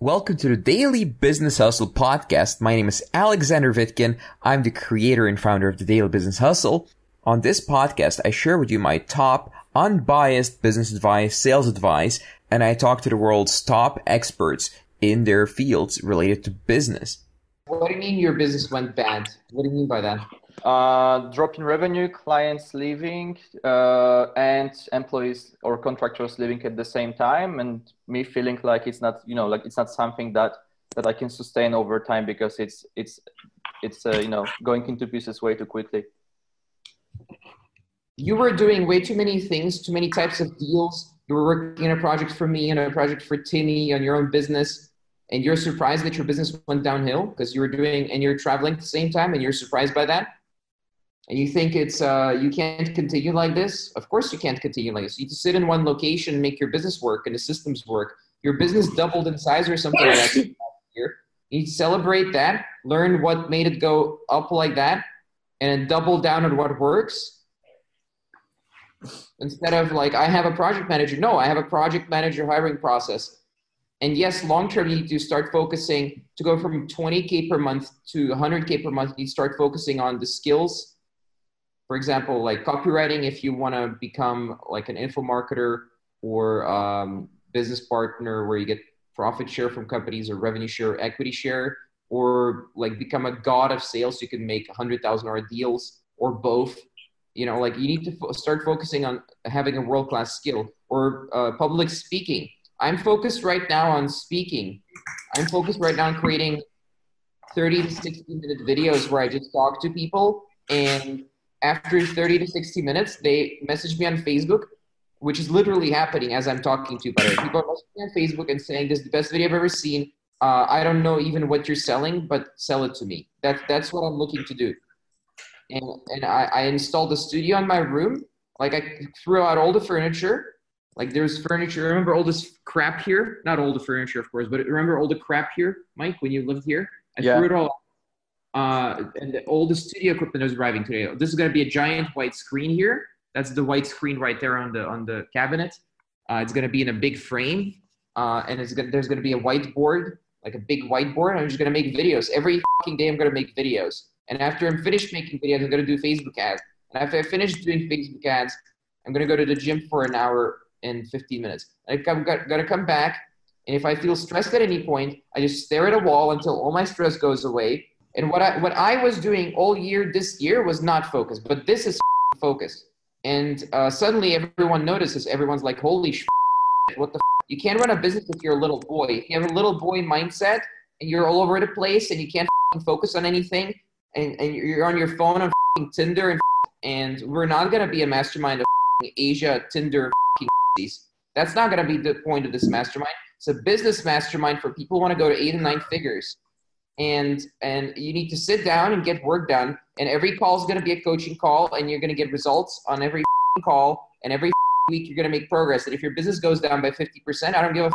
Welcome to the Daily Business Hustle podcast. My name is Alexander Vitkin. I'm the creator and founder of the Daily Business Hustle. On this podcast, I share with you my top unbiased business advice, sales advice, and I talk to the world's top experts in their fields related to business. What do you mean your business went bad? What do you mean by that? Drop in revenue, clients leaving, and employees or contractors leaving at the same time, and me feeling like it's not, it's not something that I can sustain over time because it's going into pieces way too quickly. You were doing way too many things, too many types of deals. You were working on a project for me, on a project for Timmy, on your own business. And you're surprised that your business went downhill because you were doing, and you're traveling at the same time, and you're surprised by that. And you think it's, you can't continue like this. Of course you can't continue like this. You just sit in one location and make your business work and the systems work. Your business doubled in size or something like that. You celebrate that, learn what made it go up like that, and then double down on what works. Instead of like, I have a project manager. No, I have a project manager hiring process. And yes, long-term, you need to start focusing to go from 20K per month to 100K per month. You start focusing on the skills, for example, like copywriting, if you want to become like an infomarketer or business partner where you get profit share from companies or revenue share, equity share, or like become a god of sales. You can make $100,000 deals or both. You need to start focusing on having a world-class skill or public speaking. I'm focused right now on speaking. I'm focused right now on creating 30 to 60-minute videos where I just talk to people. And after 30 to 60 minutes, they message me on Facebook, which is literally happening as I'm talking to you. People are messaging me on Facebook and saying, this is the best video I've ever seen. I don't know even what you're selling, but sell it to me. That's what I'm looking to do. And I installed a studio in my room. Like I threw out all the furniture. Like there's furniture, remember all this crap here? Not all the furniture, of course, but remember all the crap here, Mike, when you lived here? I threw it all out. And all the studio equipment is arriving today. This is gonna be a giant white screen here. That's the white screen right there on the cabinet. It's gonna be in a big frame. And there's gonna be a whiteboard, like a big whiteboard. I'm just gonna make videos. Every fucking day I'm gonna make videos. And after I'm finished making videos, I'm gonna do Facebook ads. And after I finish doing Facebook ads, I'm gonna go to the gym for an hour in 15 minutes. I've got to come back, and if I feel stressed at any point, I just stare at a wall until all my stress goes away. And what I was doing all year this year was not focused, but this is focused. And suddenly everyone notices. Everyone's like, holy shit, what the fuck? You can't run a business if you're a little boy. If you have a little boy mindset, and you're all over the place, and you can't focus on anything, and you're on your phone on Tinder, and we're not going to be a mastermind of Asia, Tinder, that's not going to be the point of this mastermind. It's a business mastermind for people who want to go to 8 and 9 figures. And you need to sit down and get work done. And every call is going to be a coaching call, and you're going to get results on every call. And every week you're going to make progress. And if your business goes down by 50%, I don't give a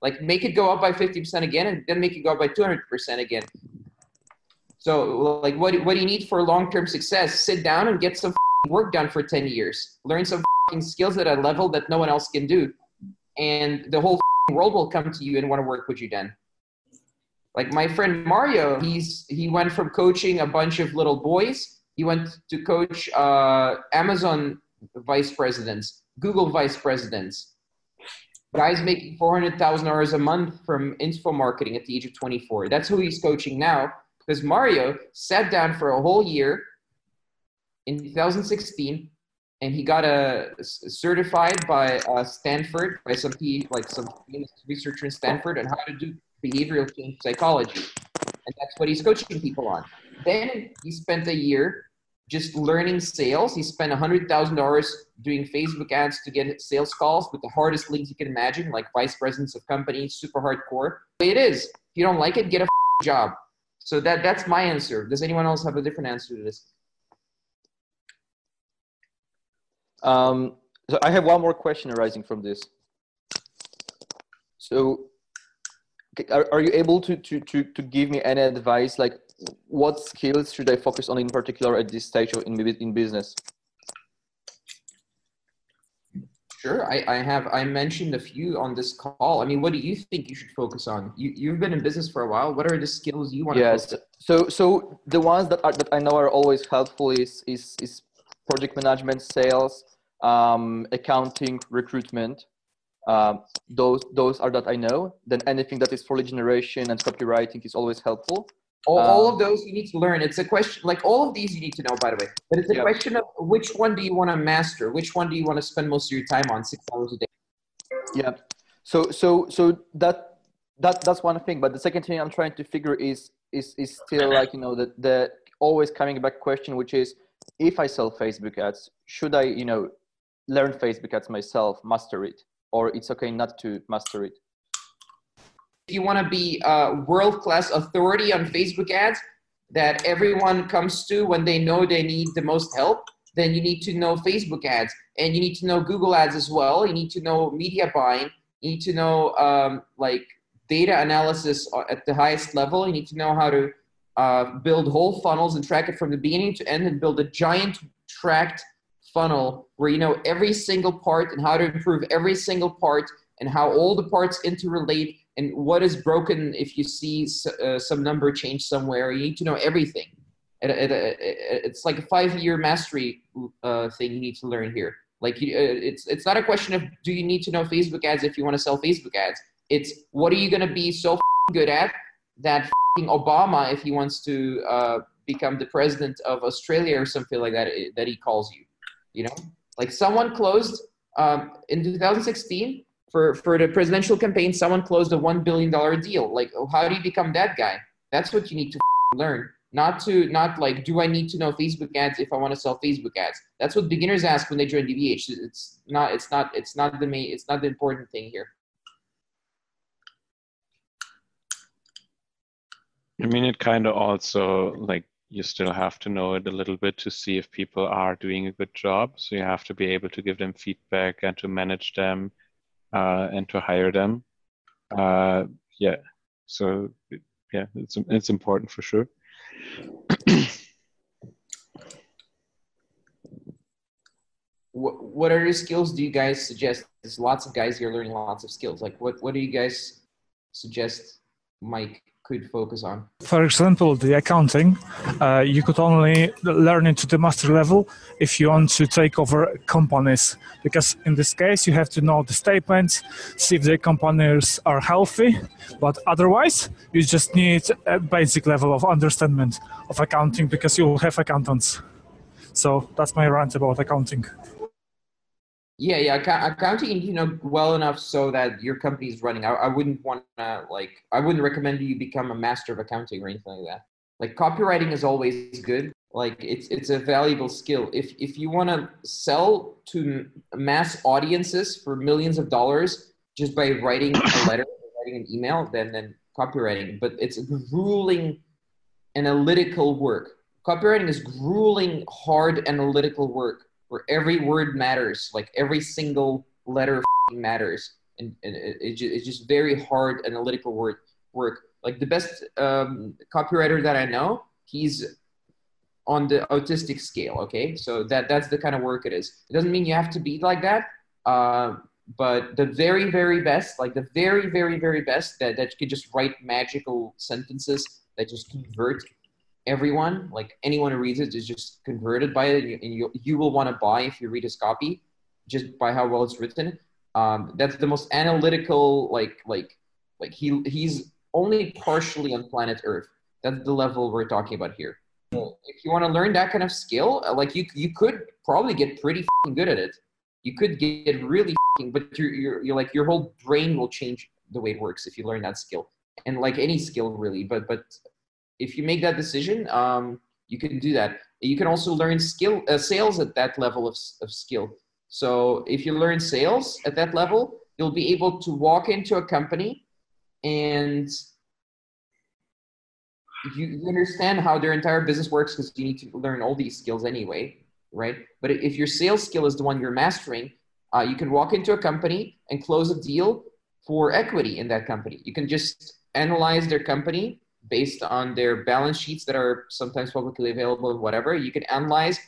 like make it go up by 50% again, and then make it go up by 200% again. So like what do you need for long-term success? Sit down and get some work done for 10 years. Learn some skills at a level that no one else can do, and the whole world will come to you and want to work with you then. Like my friend Mario, he went from coaching a bunch of little boys, he went to coach Amazon vice presidents, Google vice presidents, guys making $400,000 a month from info marketing at the age of 24. That's who he's coaching now, because Mario sat down for a whole year in 2016. And he got certified by Stanford, by some researcher in Stanford, on how to do behavioral change psychology. And that's what he's coaching people on. Then he spent a year just learning sales. He spent $100,000 doing Facebook ads to get sales calls with the hardest links you can imagine, like vice presidents of companies, super hardcore. It is. If you don't like it, get a job. So that's my answer. Does anyone else have a different answer to this? So I have one more question arising from this. So are you able to give me any advice, like what skills should I focus on in particular at this stage in business? Sure, I mentioned a few on this call. I mean, what do you think you should focus on? You've been in business for a while. What are the skills you want to focus on? So the ones that I know are always helpful is project management, sales, accounting, recruitment. Those are that I know. Then anything that is for lead generation and copywriting is always helpful. All of those you need to learn. It's a question, like all of these you need to know, by the way. But it's a question of which one do you want to master? Which one do you want to spend most of your time on 6 hours a day? Yeah. So that's one thing. But the second thing I'm trying to figure is still like, you know, the always coming back question, which is, if I sell Facebook ads, should I, you know, learn Facebook ads myself, master it, or it's okay not to master it? If you want to be a world-class authority on Facebook ads that everyone comes to when they know they need the most help, then you need to know Facebook ads, and you need to know Google ads as well. You need to know media buying. You need to know like data analysis at the highest level. You need to know how to build whole funnels and track it from the beginning to end and build a giant tracked funnel where you know every single part and how to improve every single part and how all the parts interrelate and what is broken if you see some number change somewhere. You need to know everything. It's like a 5-year mastery thing you need to learn here. Like it's not a question of do you need to know Facebook ads if you want to sell Facebook ads. It's what are you going to be so good at that Obama, if he wants to become the president of Australia or something like that, that he calls you. You know, like someone closed in 2016 for the presidential campaign, someone closed a $1 billion deal. Like, how do you become that guy? That's what you need to learn. Not like, do I need to know Facebook ads if I want to sell Facebook ads? That's what beginners ask when they join DBH. It's not the important thing here. I mean, it kind of also like, you still have to know it a little bit to see if people are doing a good job. So you have to be able to give them feedback and to manage them and to hire them. So it's important for sure. What other skills do you guys suggest? There's lots of guys here learning lots of skills. Like what do you guys suggest, Mike? Could focus on? For example, the accounting. You could only learn it to the master level if you want to take over companies, because in this case you have to know the statements, see if the companies are healthy, but otherwise you just need a basic level of understanding of accounting because you will have accountants. So that's my rant about accounting. Yeah, accounting, you know, well enough so that your company is running. I wouldn't recommend you become a master of accounting or anything like that. Like copywriting is always good. Like it's a valuable skill. If you want to sell to mass audiences for millions of dollars just by writing a letter, writing an email, then copywriting. But it's grueling analytical work. Copywriting is grueling, hard analytical work, where every word matters, like every single letter matters. And it's just very hard analytical work. Like the best copywriter that I know, he's on the autistic scale, okay? So that's the kind of work it is. It doesn't mean you have to be like that, but the very, very best, like the very, very, very best that can just write magical sentences that just convert everyone, like anyone who reads it is just converted by it, and you will want to buy if you read his copy just by how well it's written. That's the most analytical, like he's only partially on planet Earth. That's the level we're talking about here. So if you want to learn that kind of skill, like you could probably get pretty good at it. You could get really, but you're like your whole brain will change the way it works if you learn that skill, and like any skill really, but. If you make that decision, you can do that. You can also learn sales at that level of skill. So if you learn sales at that level, you'll be able to walk into a company and you understand how their entire business works because you need to learn all these skills anyway, right? But if your sales skill is the one you're mastering, you can walk into a company and close a deal for equity in that company. You can just analyze their company based on their balance sheets that are sometimes publicly available, whatever. You can analyze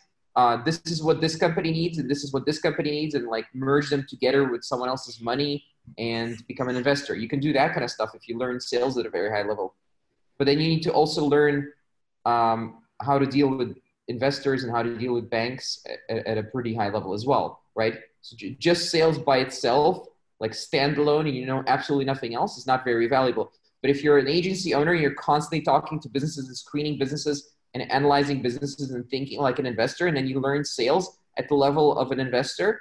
this is what this company needs, and this is what this company needs, and like merge them together with someone else's money and become an investor. You can do that kind of stuff if you learn sales at a very high level. But then you need to also learn how to deal with investors and how to deal with banks at a pretty high level as well, right? So just sales by itself, like standalone, and you know absolutely nothing else, is not very valuable. But if you're an agency owner and you're constantly talking to businesses and screening businesses and analyzing businesses and thinking like an investor, and then you learn sales at the level of an investor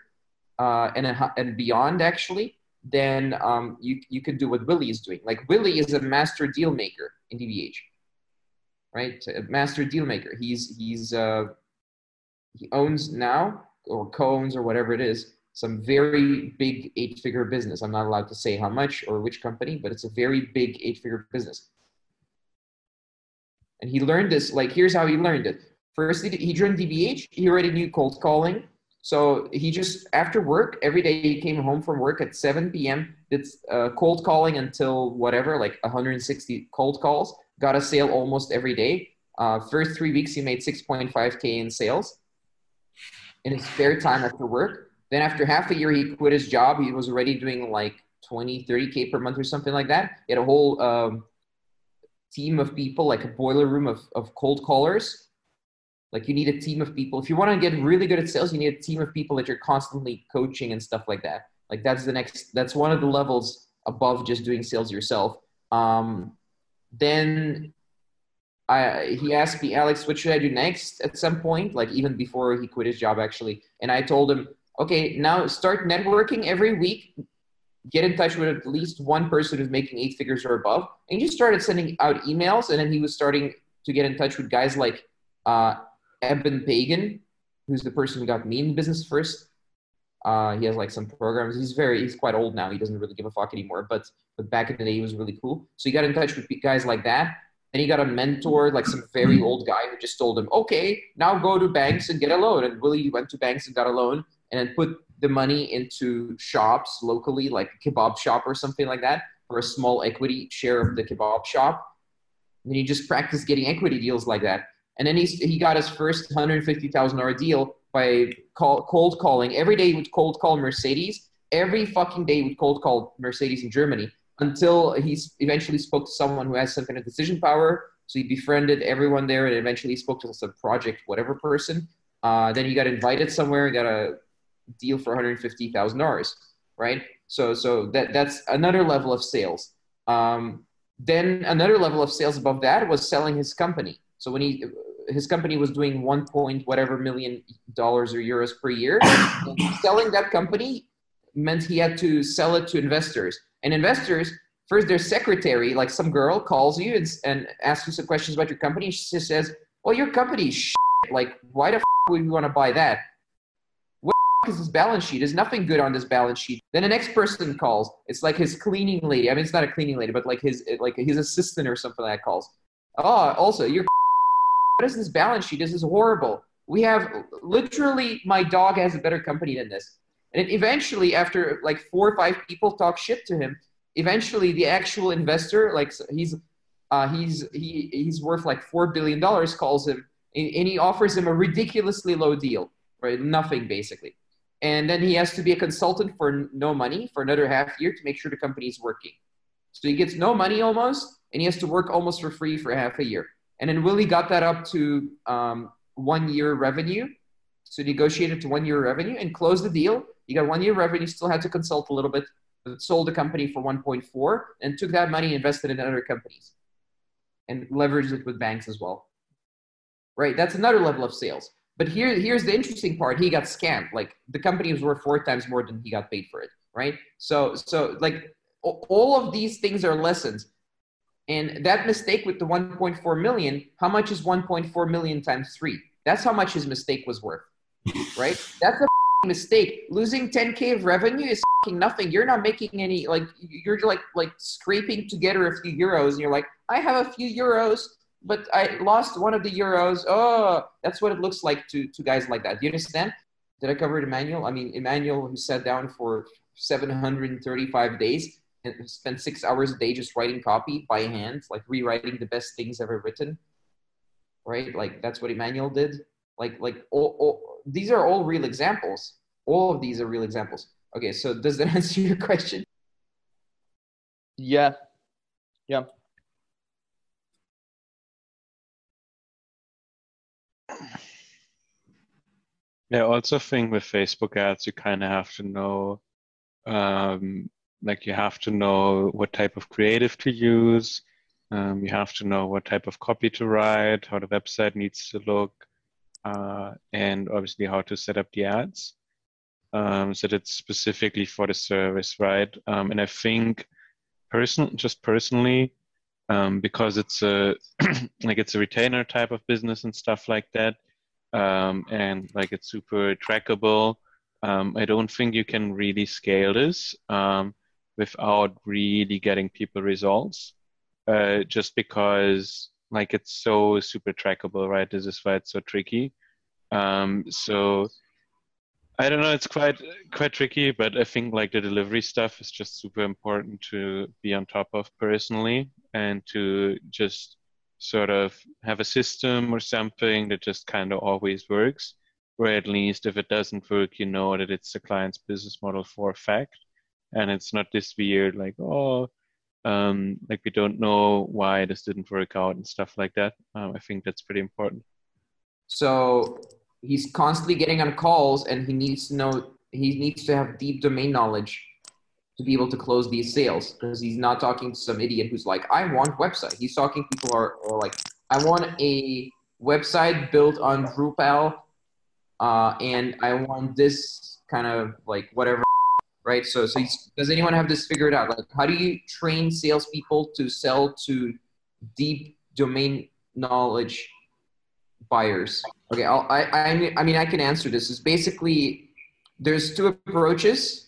and beyond actually, then you could do what Willie is doing. Like Willie is a master deal maker in DBH, right? A master deal maker. He owns now, or co-owns, or whatever it is, some very big 8-figure business. I'm not allowed to say how much or which company, but it's a very big 8-figure business. And he learned this, like, here's how he learned it. First, he joined DBH, he already knew cold calling. So he just, after work, every day he came home from work at 7 p.m., did cold calling until whatever, like 160 cold calls, got a sale almost every day. First 3 weeks, he made 6.5K in sales in his spare time after work. Then after half a year, he quit his job. He was already doing like 20, 30K per month or something like that. He had a whole team of people, like a boiler room of cold callers. Like you need a team of people. If you want to get really good at sales, you need a team of people that you're constantly coaching and stuff like that. Like that's the next, that's one of the levels above just doing sales yourself. Then he asked me, Alex, what should I do next at some point? Like even before he quit his job actually. And I told him, okay, now start networking every week. Get in touch with at least one person who's making 8 figures or above. And he just started sending out emails. And then he was starting to get in touch with guys like Eben Pagan, who's the person who got me in business first. He has like some programs. He's quite old now. He doesn't really give a fuck anymore. But back in the day, he was really cool. So he got in touch with guys like that. And he got a mentor, like some very old guy who just told him, okay, now go to banks and get a loan. And Willie went to banks and got a loan. And then put the money into shops locally, like a kebab shop or something like that, for a small equity share of the kebab shop. And he just practiced getting equity deals like that. And then he got his first $150,000 deal by cold calling. Every day he would cold call Mercedes. Every fucking day he would cold call Mercedes in Germany, until he eventually spoke to someone who has some kind of decision power. So he befriended everyone there and eventually spoke to some project, whatever person. Then he got invited somewhere, got a deal for $150,000, right? So that's another level of sales. Then another level of sales above that was selling his company. So when his company was doing $1.whatever million or euros per year, and selling that company meant he had to sell it to investors. And investors, first their secretary, like some girl, calls you and asks you some questions about your company. She says, "Oh, your company is shit. Like, why the f would you want to buy that? Is his balance sheet? There's nothing good on this balance sheet." Then the next person calls. It's like his cleaning lady. I mean, it's not a cleaning lady, but like his assistant or something like that calls. "Oh, also, your what is this balance sheet? This is horrible. We have literally, my dog has a better company than this." And eventually, after like 4 or 5 people talk shit to him, eventually the actual investor, like he's worth like $4 billion, calls him and he offers him a ridiculously low deal, right? Nothing basically. And then he has to be a consultant for no money for another half year to make sure the company is working. So he gets no money almost, and he has to work almost for free for half a year. And then Willie got that up to 1 year revenue. So he negotiated to 1 year revenue and closed the deal. He got 1 year revenue, still had to consult a little bit, but sold the company for 1.4 and took that money and invested in other companies and leveraged it with banks as well, right? That's another level of sales. But here's the interesting part. He got scammed. Like the company was worth 4 times more than he got paid for it, right? So like all of these things are lessons. And that mistake with the 1.4 million, how much is 1.4 million times 3? That's how much his mistake was worth, right? That's a mistake. Losing 10K of revenue is nothing. You're not making any, like you're like scraping together a few euros and you're like, I have a few euros, but I lost one of the euros. Oh, that's what it looks like to guys like that. Do you understand? Did I cover Emmanuel? I mean, Emmanuel, who sat down for 735 days and spent 6 hours a day just writing copy by hand, like rewriting the best things ever written, right? Like that's what Emmanuel did. These are all real examples. All of these are real examples. Okay, so does that answer your question? Yeah. Yeah. Yeah, also thing with Facebook ads, you kind of have to know, you have to know what type of creative to use. You have to know what type of copy to write, how the website needs to look, and obviously how to set up the ads. So that's specifically for the service, right? And I think personally, because it's a it's a retainer type of business and stuff like that, and it's super trackable. I don't think you can really scale this without really getting people results, just because it's so super trackable, right? This is why it's so tricky. So I don't know, it's quite tricky, but I think the delivery stuff is just super important to be on top of personally, and to just sort of have a system or something that just kind of always works, where at least if it doesn't work, you know that it's the client's business model for a fact, and it's not this weird we don't know why this didn't work out and stuff like that. I think that's pretty important. So he's constantly getting on calls, and he needs to have deep domain knowledge to be able to close these sales, because he's not talking to some idiot who's like, I want website. He's talking to people who are like, I want a website built on Drupal, and I want this kind of whatever, right? So does anyone have this figured out? How do you train salespeople to sell to deep domain knowledge buyers? Okay, I can answer this. It's basically, there's two approaches.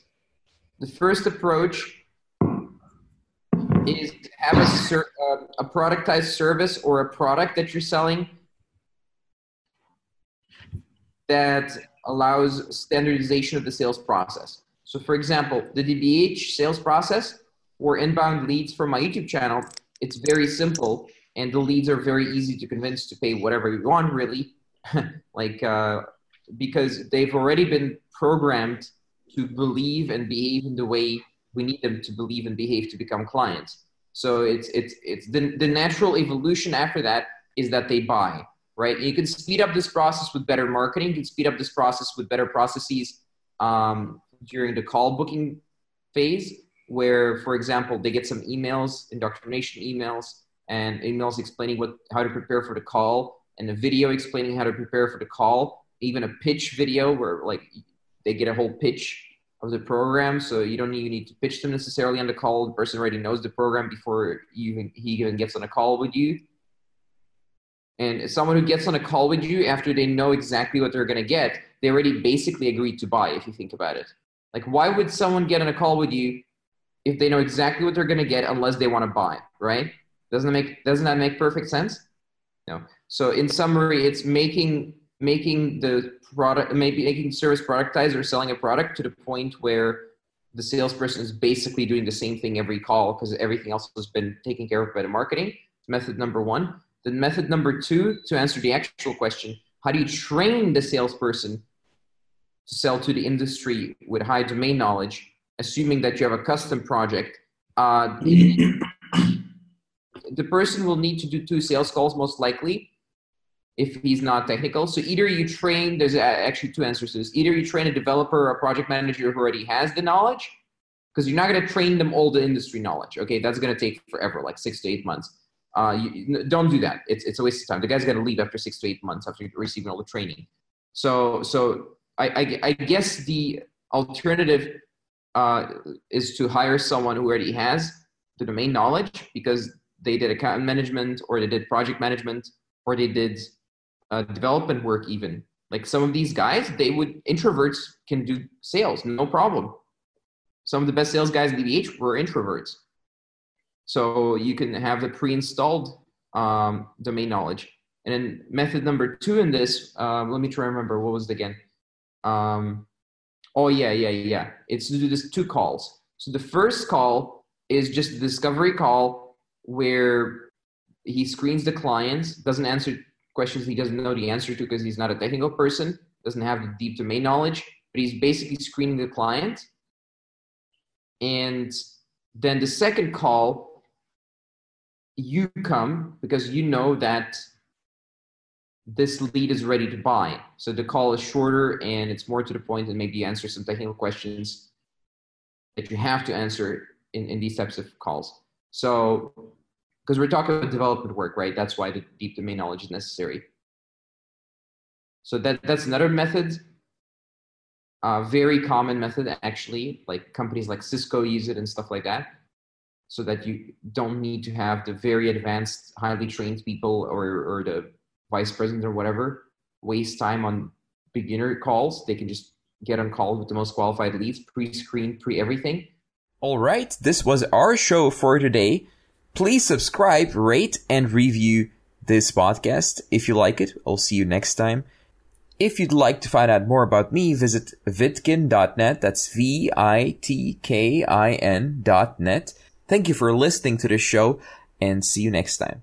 The first approach is to have a productized service or a product that you're selling that allows standardization of the sales process. So for example, the DBH sales process or inbound leads from my YouTube channel, it's very simple, and the leads are very easy to convince to pay whatever you want, really, because they've already been programmed to believe and behave in the way we need them to believe and behave to become clients. So the natural evolution after that is that they buy, right? You can speed up this process with better marketing. You can speed up this process with better processes during the call booking phase, where, for example, they get some emails, indoctrination emails, and emails explaining how to prepare for the call, and a video explaining how to prepare for the call, even a pitch video where they get a whole pitch of the program. So you don't even need to pitch them necessarily on the call. The person already knows the program before he even gets on a call with you. And someone who gets on a call with you after they know exactly what they're going to get, they already basically agreed to buy, if you think about it. Why would someone get on a call with you if they know exactly what they're going to get unless they want to buy, right? Doesn't that make perfect sense? No. So in summary, it's making service productized or selling a product to the point where the salesperson is basically doing the same thing every call, because everything else has been taken care of by the marketing. Method number one. Then method number two, to answer the actual question, how do you train the salesperson to sell to the industry with high domain knowledge, assuming that you have a custom project? The person will need to do 2 sales calls, most likely, if he's not technical. So either you train, there's actually 2 answers to this. Either you train a developer or a project manager who already has the knowledge, because you're not going to train them all the industry knowledge. Okay, that's going to take forever, 6 to 8 months. Don't do that. It's a waste of time. The guy's going to leave after 6 to 8 months after receiving all the training. So I guess the alternative is to hire someone who already has the domain knowledge, because they did account management, or they did project management, or they did development work even. Some of these guys, introverts can do sales, no problem. Some of the best sales guys in DBH were introverts. So you can have the pre-installed domain knowledge. And then method number 2 in this, let me try and remember, what was it again? It's to do this 2 calls. So the first call is just the discovery call, where he screens the clients, doesn't answer questions he doesn't know the answer to because he's not a technical person, doesn't have the deep domain knowledge, but he's basically screening the client. And then the second call, you come because you know that this lead is ready to buy. So the call is shorter and it's more to the point, and maybe answer some technical questions that you have to answer in these types of calls. So, because we're talking about development work, right? That's why the deep domain knowledge is necessary. So that's another method, a very common method actually, like companies like Cisco use it and stuff like that, so that you don't need to have the very advanced, highly trained people or the vice president or whatever waste time on beginner calls. They can just get on call with the most qualified leads, pre-screened, pre-everything. All right, this was our show for today. Please subscribe, rate, and review this podcast if you like it. I'll see you next time. If you'd like to find out more about me, visit vitkin.net. That's VITKIN.net. Thank you for listening to this show, and see you next time.